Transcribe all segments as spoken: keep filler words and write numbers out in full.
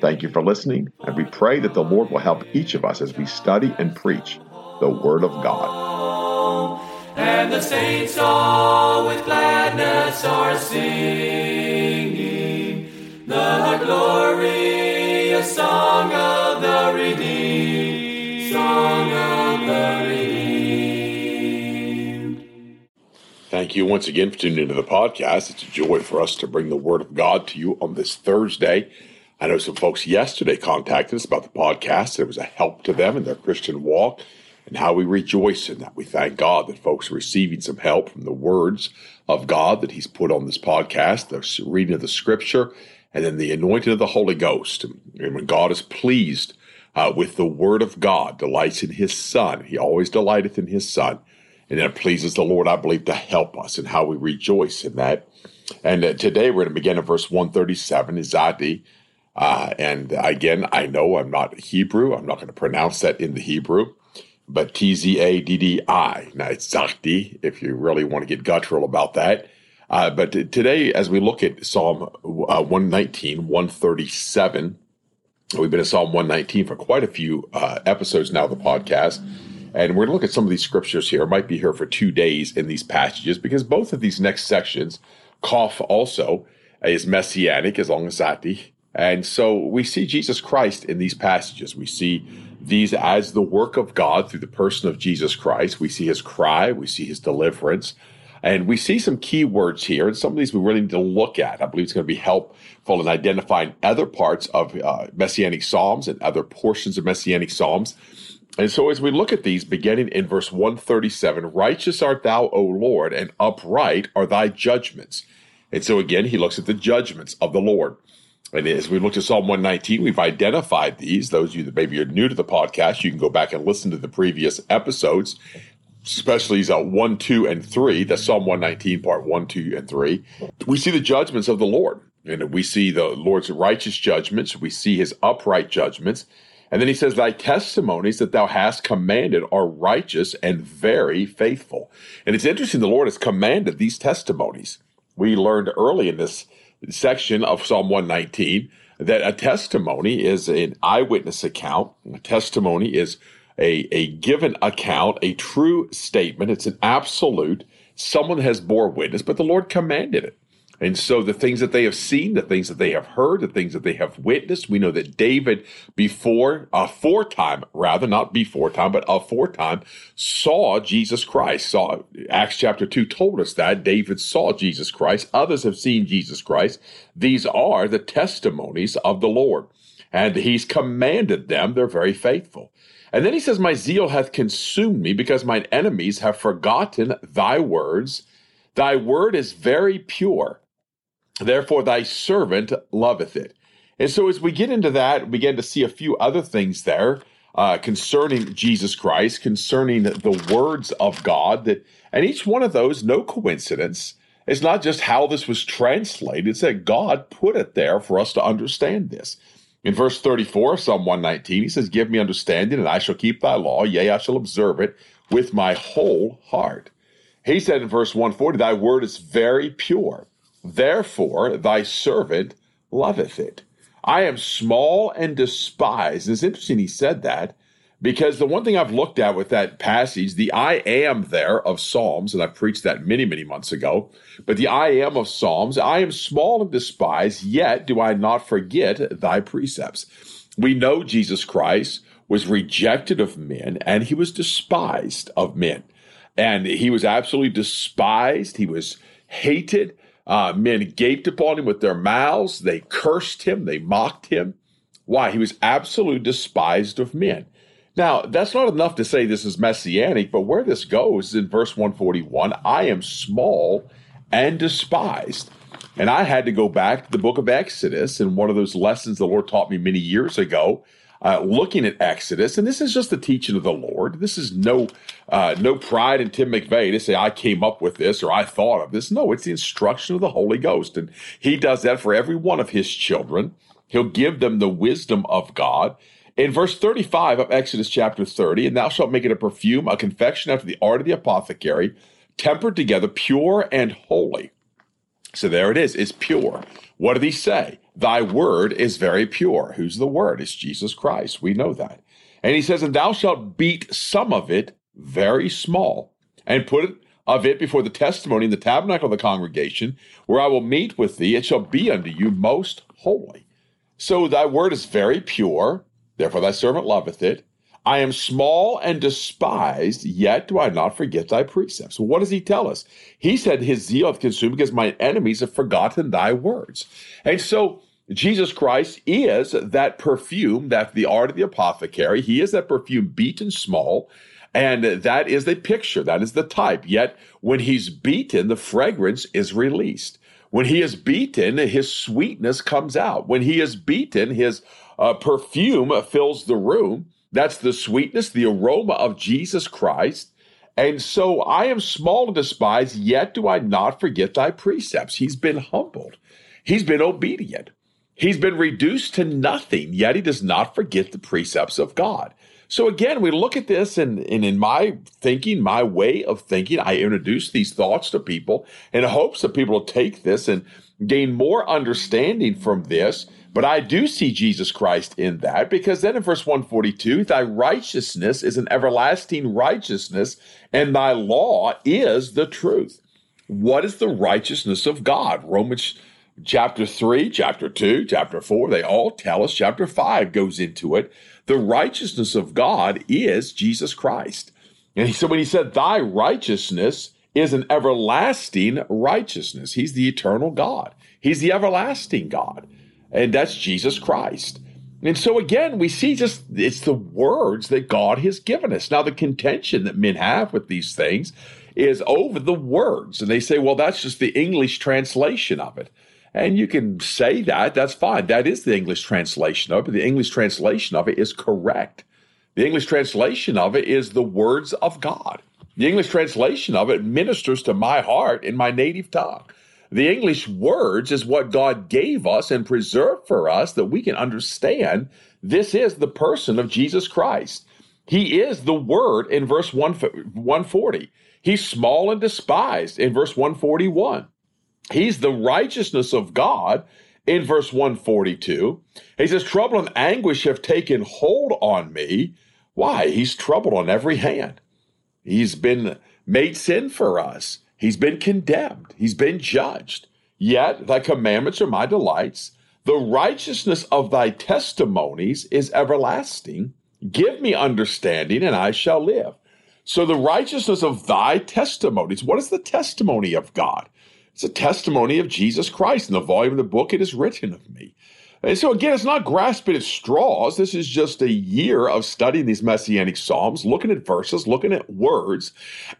Thank you for listening, and we pray that the Lord will help each of us as we study and preach the Word of God. And the saints all with gladness are singing the glorious song of the redeemed, song of the redeemed. Thank you once again for tuning into the podcast. It's a joy for us to bring the Word of God to you on this Thursday. I know some folks yesterday contacted us about the podcast. It was a help to them in their Christian walk, and how we rejoice in that. We thank God that folks are receiving some help from the words of God that He's put on this podcast, the reading of the Scripture, and then the anointing of the Holy Ghost. And when God is pleased uh, with the Word of God, delights in His Son. He always delighteth in His Son. And that pleases the Lord, I believe, to help us, and how we rejoice in that. And uh, today we're going to begin at verse one thirty-seven, Tzaddi. Uh, and again, I know I'm not Hebrew. I'm not going to pronounce that in the Hebrew, but T Z A D D I. Now, it's Zachti, if you really want to get guttural about that. Uh, but t- today, as we look at Psalm uh, one nineteen, one thirty-seven, we've been in Psalm one nineteen for quite a few uh, episodes now of the podcast. And we're going to look at some of these scriptures here. I might be here for two days in these passages, because both of these next sections, Kof also, is Messianic, as long as Zachti. And so we see Jesus Christ in these passages. We see these as the work of God through the person of Jesus Christ. We see His cry. We see His deliverance. And we see some key words here. And some of these we really need to look at. I believe it's going to be helpful in identifying other parts of uh, Messianic Psalms and other portions of Messianic Psalms. And so as we look at these, beginning in verse one thirty-seven, righteous art thou, O Lord, and upright are thy judgments. And so again, he looks at the judgments of the Lord. And as we looked at Psalm one nineteen, we've identified these. Those of you that maybe are new to the podcast, you can go back and listen to the previous episodes, especially uh, one, two, and three. That's Psalm one nineteen, part one, two, and three. We see the judgments of the Lord. And we see the Lord's righteous judgments. We see His upright judgments. And then He says, thy testimonies that thou hast commanded are righteous and very faithful. And it's interesting, the Lord has commanded these testimonies. We learned early in this section of Psalm one nineteen that a testimony is an eyewitness account. A testimony is a, a given account, a true statement. It's an absolute. Someone has bore witness, but the Lord commanded it. And so the things that they have seen, the things that they have heard, the things that they have witnessed, we know that David before, aforetime, rather, not before time, but aforetime, saw Jesus Christ. Saw Acts chapter two told us that David saw Jesus Christ. Others have seen Jesus Christ. These are the testimonies of the Lord. And He's commanded them. They're very faithful. And then He says, my zeal hath consumed me, because mine enemies have forgotten thy words. Thy word is very pure. Therefore, thy servant loveth it. And so as we get into that, we begin to see a few other things there uh, concerning Jesus Christ, concerning the words of God. That, and each one of those, no coincidence. It's not just how this was translated. It's that God put it there for us to understand this. In verse thirty-four of Psalm one nineteen, He says, give me understanding, and I shall keep thy law. Yea, I shall observe it with my whole heart. He said in verse one forty, thy word is very pure. Therefore, thy servant loveth it. I am small and despised. And it's interesting he said that, because the one thing I've looked at with that passage, the I am there of Psalms, and I preached that many, many months ago, but the I am of Psalms, I am small and despised, yet do I not forget thy precepts. We know Jesus Christ was rejected of men, and He was despised of men. And He was absolutely despised. He was hated. Uh, men gaped upon Him with their mouths. They cursed Him. They mocked Him. Why? He was absolutely despised of men. Now, that's not enough to say this is messianic, but where this goes is in verse one forty-one, I am small and despised. And I had to go back to the book of Exodus, and one of those lessons the Lord taught me many years ago, uh, looking at Exodus, and this is just the teaching of the Lord. This is no uh, no pride in Tim McVeigh to say, I came up with this or I thought of this. No, it's the instruction of the Holy Ghost, and he does that for every one of his children. He'll give them the wisdom of God. In verse thirty-five of Exodus chapter thirty, and thou shalt make it a perfume, a confection after the art of the apothecary, tempered together, pure and holy. So there it is. It's pure. What did he say? Thy word is very pure. Who's the word? It's Jesus Christ. We know that. And he says, and thou shalt beat some of it very small, and put it of it before the testimony in the tabernacle of the congregation, where I will meet with thee. It shall be unto you most holy. So thy word is very pure. Therefore thy servant loveth it. I am small and despised, yet do I not forget thy precepts. What does he tell us? He said, his zeal hath consumed because mine enemies have forgotten thy words. And so Jesus Christ is that perfume, that the art of the apothecary. He is that perfume beaten small, and that is the picture, that is the type. Yet when he's beaten, the fragrance is released. When he is beaten, his sweetness comes out. When he is beaten, his uh, perfume fills the room. That's the sweetness, the aroma of Jesus Christ. And so I am small and despised, yet do I not forget thy precepts. He's been humbled. He's been obedient. He's been reduced to nothing, yet he does not forget the precepts of God. So again, we look at this, and, and in my thinking, my way of thinking, I introduce these thoughts to people in hopes that people will take this and gain more understanding from this. But I do see Jesus Christ in that, because then in verse one forty-two, thy righteousness is an everlasting righteousness, and thy law is the truth. What is the righteousness of God? Romans chapter three, chapter two, chapter four, they all tell us. Chapter five goes into it. The righteousness of God is Jesus Christ. And so when he said, thy righteousness is an everlasting righteousness, he's the eternal God. He's the everlasting God. And that's Jesus Christ. And so again, we see just it's the words that God has given us. Now, the contention that men have with these things is over the words. And they say, well, that's just the English translation of it. And you can say that. That's fine. That is the English translation of it. The English translation of it is correct. The English translation of it is the words of God. The English translation of it ministers to my heart in my native tongue. The English words is what God gave us and preserved for us that we can understand. This is the person of Jesus Christ. He is the Word in verse one forty. He's small and despised in verse one forty-one. He's the righteousness of God in verse one forty-two. He says, trouble and anguish have taken hold on me. Why? He's troubled on every hand. He's been made sin for us. He's been condemned. He's been judged. Yet thy commandments are my delights. The righteousness of thy testimonies is everlasting. Give me understanding, and I shall live. So the righteousness of thy testimonies. What is the testimony of God? It's a testimony of Jesus Christ. In the volume of the book, it is written of me. And so again, it's not grasping at straws. This is just a year of studying these Messianic Psalms, looking at verses, looking at words,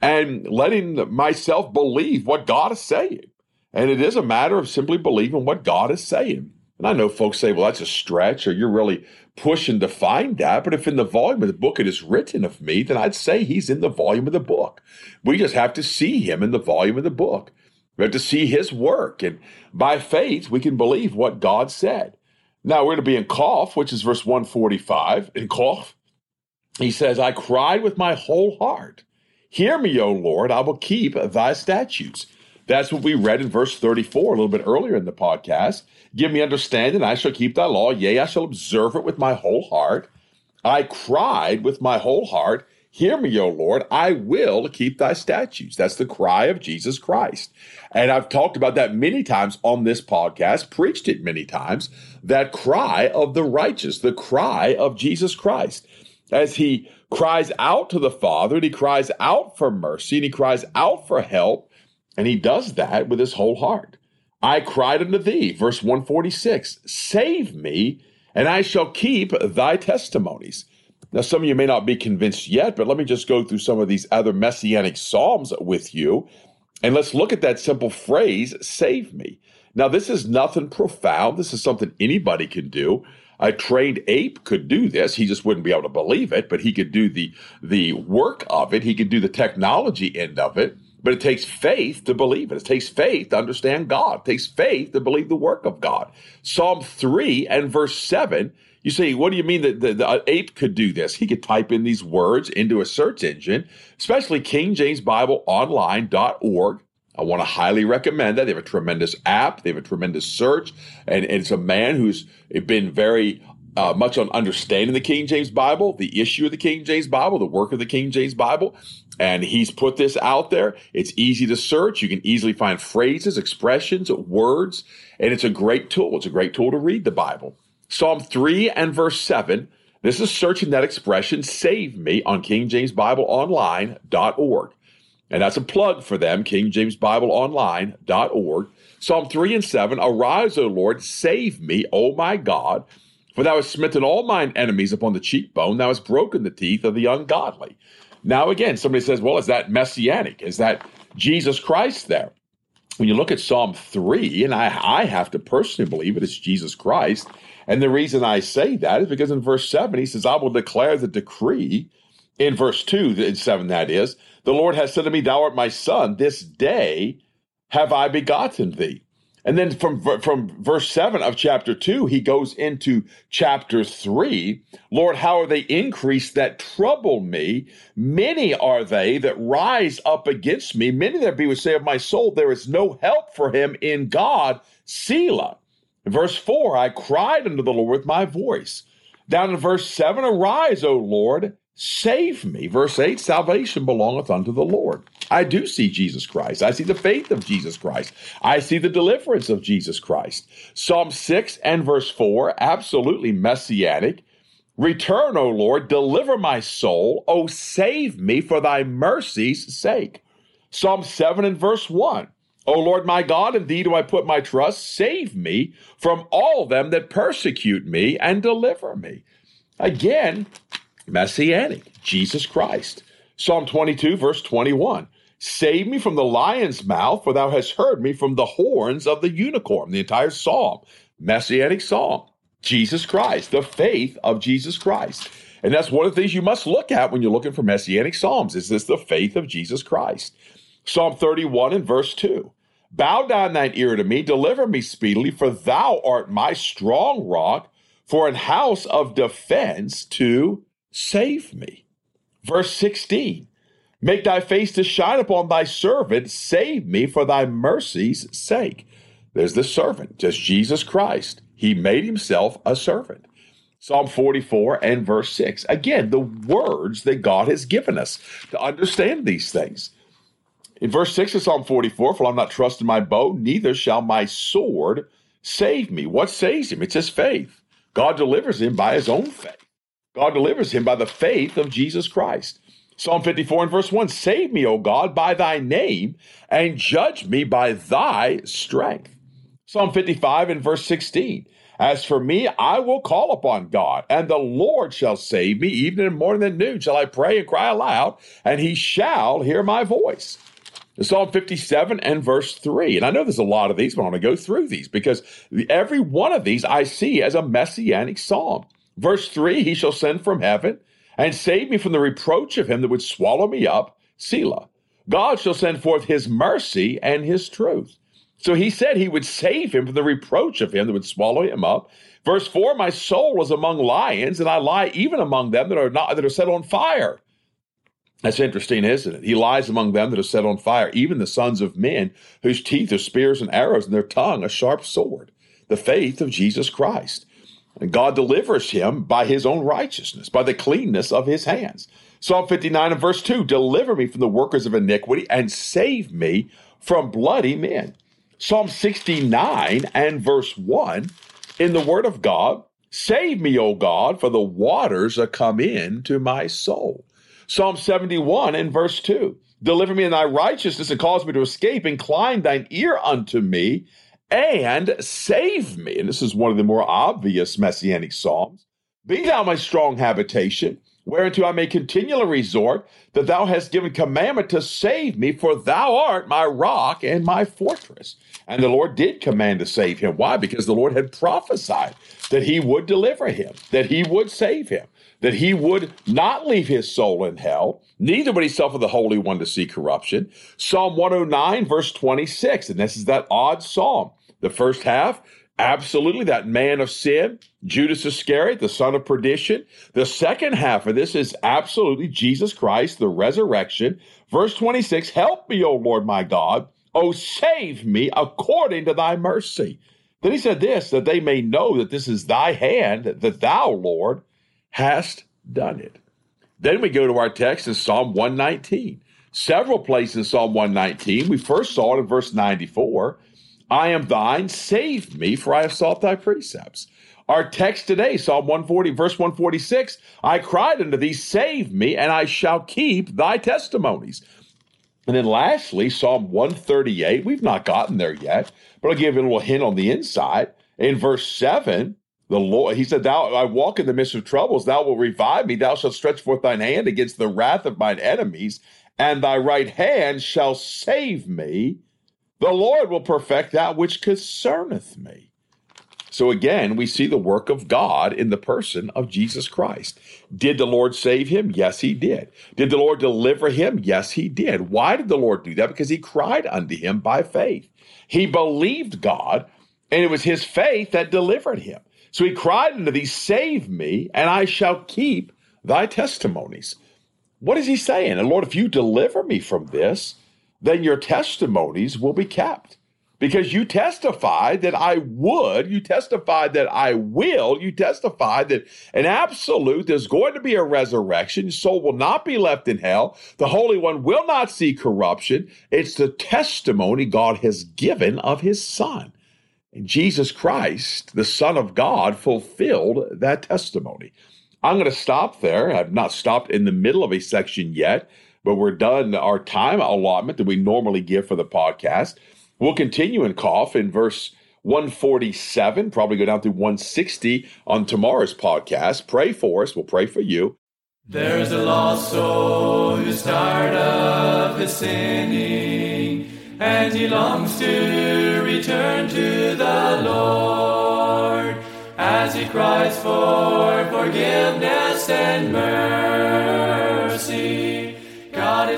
and letting myself believe what God is saying. And it is a matter of simply believing what God is saying. And I know folks say, well, that's a stretch, or you're really pushing to find that. But if in the volume of the book it is written of me, then I'd say he's in the volume of the book. We just have to see him in the volume of the book. We have to see his work. And by faith, we can believe what God said. Now, we're going to be in Kof, which is verse one forty-five. In Kof, he says, I cried with my whole heart. Hear me, O Lord, I will keep thy statutes. That's what we read in verse thirty-four, a little bit earlier in the podcast. Give me understanding, I shall keep thy law. Yea, I shall observe it with my whole heart. I cried with my whole heart. Hear me, O Lord, I will keep thy statutes. That's the cry of Jesus Christ. And I've talked about that many times on this podcast, preached it many times, that cry of the righteous, the cry of Jesus Christ. As he cries out to the Father, and he cries out for mercy, and he cries out for help, and he does that with his whole heart. I cried unto thee, verse one forty-six, save me, and I shall keep thy testimonies. Now, some of you may not be convinced yet, but let me just go through some of these other Messianic Psalms with you, and let's look at that simple phrase, save me. Now, this is nothing profound. This is something anybody can do. A trained ape could do this. He just wouldn't be able to believe it, but he could do the the work of it. He could do the technology end of it, but it takes faith to believe it. It takes faith to understand God. It takes faith to believe the work of God. Psalm three and verse seven, you say, what do you mean that the, the ape could do this? He could type in these words into a search engine, especially King James Bible Online dot org. I want to highly recommend that. They have a tremendous app. They have a tremendous search. And, and it's a man who's been very uh, much on understanding the King James Bible, the issue of the King James Bible, the work of the King James Bible. And he's put this out there. It's easy to search. You can easily find phrases, expressions, words. And it's a great tool. It's a great tool to read the Bible. Psalm three and verse seven. This is searching that expression, save me, on King James Bible Online dot org. And that's a plug for them, King James Bible Online dot org. Psalm three and seven, arise, O Lord, save me, O my God, for thou hast smitten all mine enemies upon the cheekbone, thou hast broken the teeth of the ungodly. Now again, somebody says, well, is that messianic? Is that Jesus Christ there? When you look at Psalm three, and I, I have to personally believe it, it's Jesus Christ. And the reason I say that is because in verse seven, he says, I will declare the decree. In verse two, in seven, that is, the Lord has said to me, thou art my son, this day have I begotten thee. And then from, from verse seven of chapter two, he goes into chapter three. Lord, how are they increased that trouble me? Many are they that rise up against me. Many there be which say of my soul, there is no help for him in God, Selah. In verse four, I cried unto the Lord with my voice. Down in verse seven, arise, O Lord, save me. Verse eight, salvation belongeth unto the Lord. I do see Jesus Christ. I see the faith of Jesus Christ. I see the deliverance of Jesus Christ. Psalm six and verse four, absolutely messianic. Return, O Lord, deliver my soul. O save me for thy mercy's sake. Psalm seven and verse one, O Lord my God, in thee do I put my trust. Save me from all them that persecute me and deliver me. Again, messianic, Jesus Christ. Psalm twenty-two, verse twenty-one. Save me from the lion's mouth, for thou hast heard me from the horns of the unicorn. The entire psalm, messianic psalm, Jesus Christ, the faith of Jesus Christ. And that's one of the things you must look at when you're looking for messianic psalms. Is this the faith of Jesus Christ? Psalm thirty-one and verse two. Bow down thine ear to me, deliver me speedily, for thou art my strong rock, for an house of defense to save me. Verse sixteen, make thy face to shine upon thy servant, save me for thy mercy's sake. There's the servant, just Jesus Christ. He made himself a servant. Psalm forty-four and verse six. Again, the words that God has given us to understand these things. In verse six of Psalm forty-four, for I'm not trusting my bow, neither shall my sword save me. What saves him? It's his faith. God delivers him by his own faith. God delivers him by the faith of Jesus Christ. Psalm fifty-four and verse one, save me, O God, by thy name, and judge me by thy strength. Psalm fifty-five and verse sixteen, as for me, I will call upon God, and the Lord shall save me. Even in morning and noon shall I pray and cry aloud, and he shall hear my voice. Psalm fifty-seven and verse three. And I know there's a lot of these, but I want to go through these, because every one of these I see as a messianic psalm. Verse three, he shall send from heaven and save me from the reproach of him that would swallow me up, Selah. God shall send forth his mercy and his truth. So he said he would save him from the reproach of him that would swallow him up. Verse four, my soul is among lions, and I lie even among them that are not that are set on fire. That's interesting, isn't it? He lies among them that are set on fire, even the sons of men, whose teeth are spears and arrows, and their tongue a sharp sword. The faith of Jesus Christ. And God delivers him by his own righteousness, by the cleanness of his hands. Psalm fifty-nine and verse two, deliver me from the workers of iniquity and save me from bloody men. Psalm sixty-nine and verse one, in the word of God, save me, O God, for the waters are come in to my soul. Psalm seventy-one and verse two, deliver me in thy righteousness and cause me to escape. Incline thine ear unto me and save me. And this is one of the more obvious messianic psalms. Be thou my strong habitation, whereunto I may continually resort, that thou hast given commandment to save me, for thou art my rock and my fortress. And the Lord did command to save him. Why? Because the Lord had prophesied that he would deliver him, that he would save him, that he would not leave his soul in hell, neither would he suffer the Holy One to see corruption. Psalm one oh nine, verse twenty-six, and this is that odd psalm. The first half, absolutely, that man of sin, Judas Iscariot, the son of perdition. The second half of this is absolutely Jesus Christ, the resurrection. Verse twenty-six, help me, O Lord my God, O save me according to thy mercy. Then he said this, that they may know that this is thy hand, that thou, Lord, hast done it. Then we go to our text in Psalm one nineteen. Several places in Psalm one nineteen, we first saw it in verse ninety-four, I am thine, save me, for I have sought thy precepts. Our text today, Psalm one forty, verse one forty-six, I cried unto thee, save me, and I shall keep thy testimonies. And then lastly, Psalm one thirty-eight, we've not gotten there yet, but I'll give you a little hint on the inside. In verse seven, the Lord, he said, thou, I walk in the midst of troubles, thou wilt revive me, thou shalt stretch forth thine hand against the wrath of mine enemies, and thy right hand shall save me. The Lord will perfect that which concerneth me. So again, we see the work of God in the person of Jesus Christ. Did the Lord save him? Yes, he did. Did the Lord deliver him? Yes, he did. Why did the Lord do that? Because he cried unto him by faith. He believed God, and it was his faith that delivered him. So he cried unto thee, save me, and I shall keep thy testimonies. What is he saying? And Lord, if you deliver me from this, then your testimonies will be kept. Because you testified that I would, you testified that I will, you testified that an absolute, there's going to be a resurrection, your soul will not be left in hell, the Holy One will not see corruption. It's the testimony God has given of his Son. And Jesus Christ, the Son of God, fulfilled that testimony. I'm going to stop there. I've not stopped in the middle of a section yet, but we're done our time allotment that we normally give for the podcast. We'll continue in Kof in verse one forty-seven, probably go down through one sixty on tomorrow's podcast. Pray for us. We'll pray for you. There's a lost soul who's tired of his sinning, and he longs to return to the Lord as he cries for forgiveness and mercy.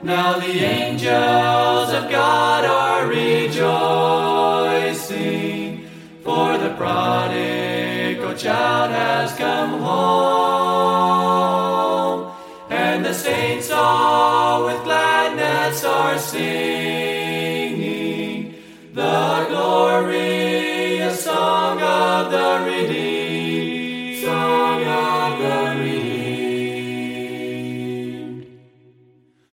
Now the angels of God are rejoicing, for the prodigal child has come home, and the saints all with gladness are singing.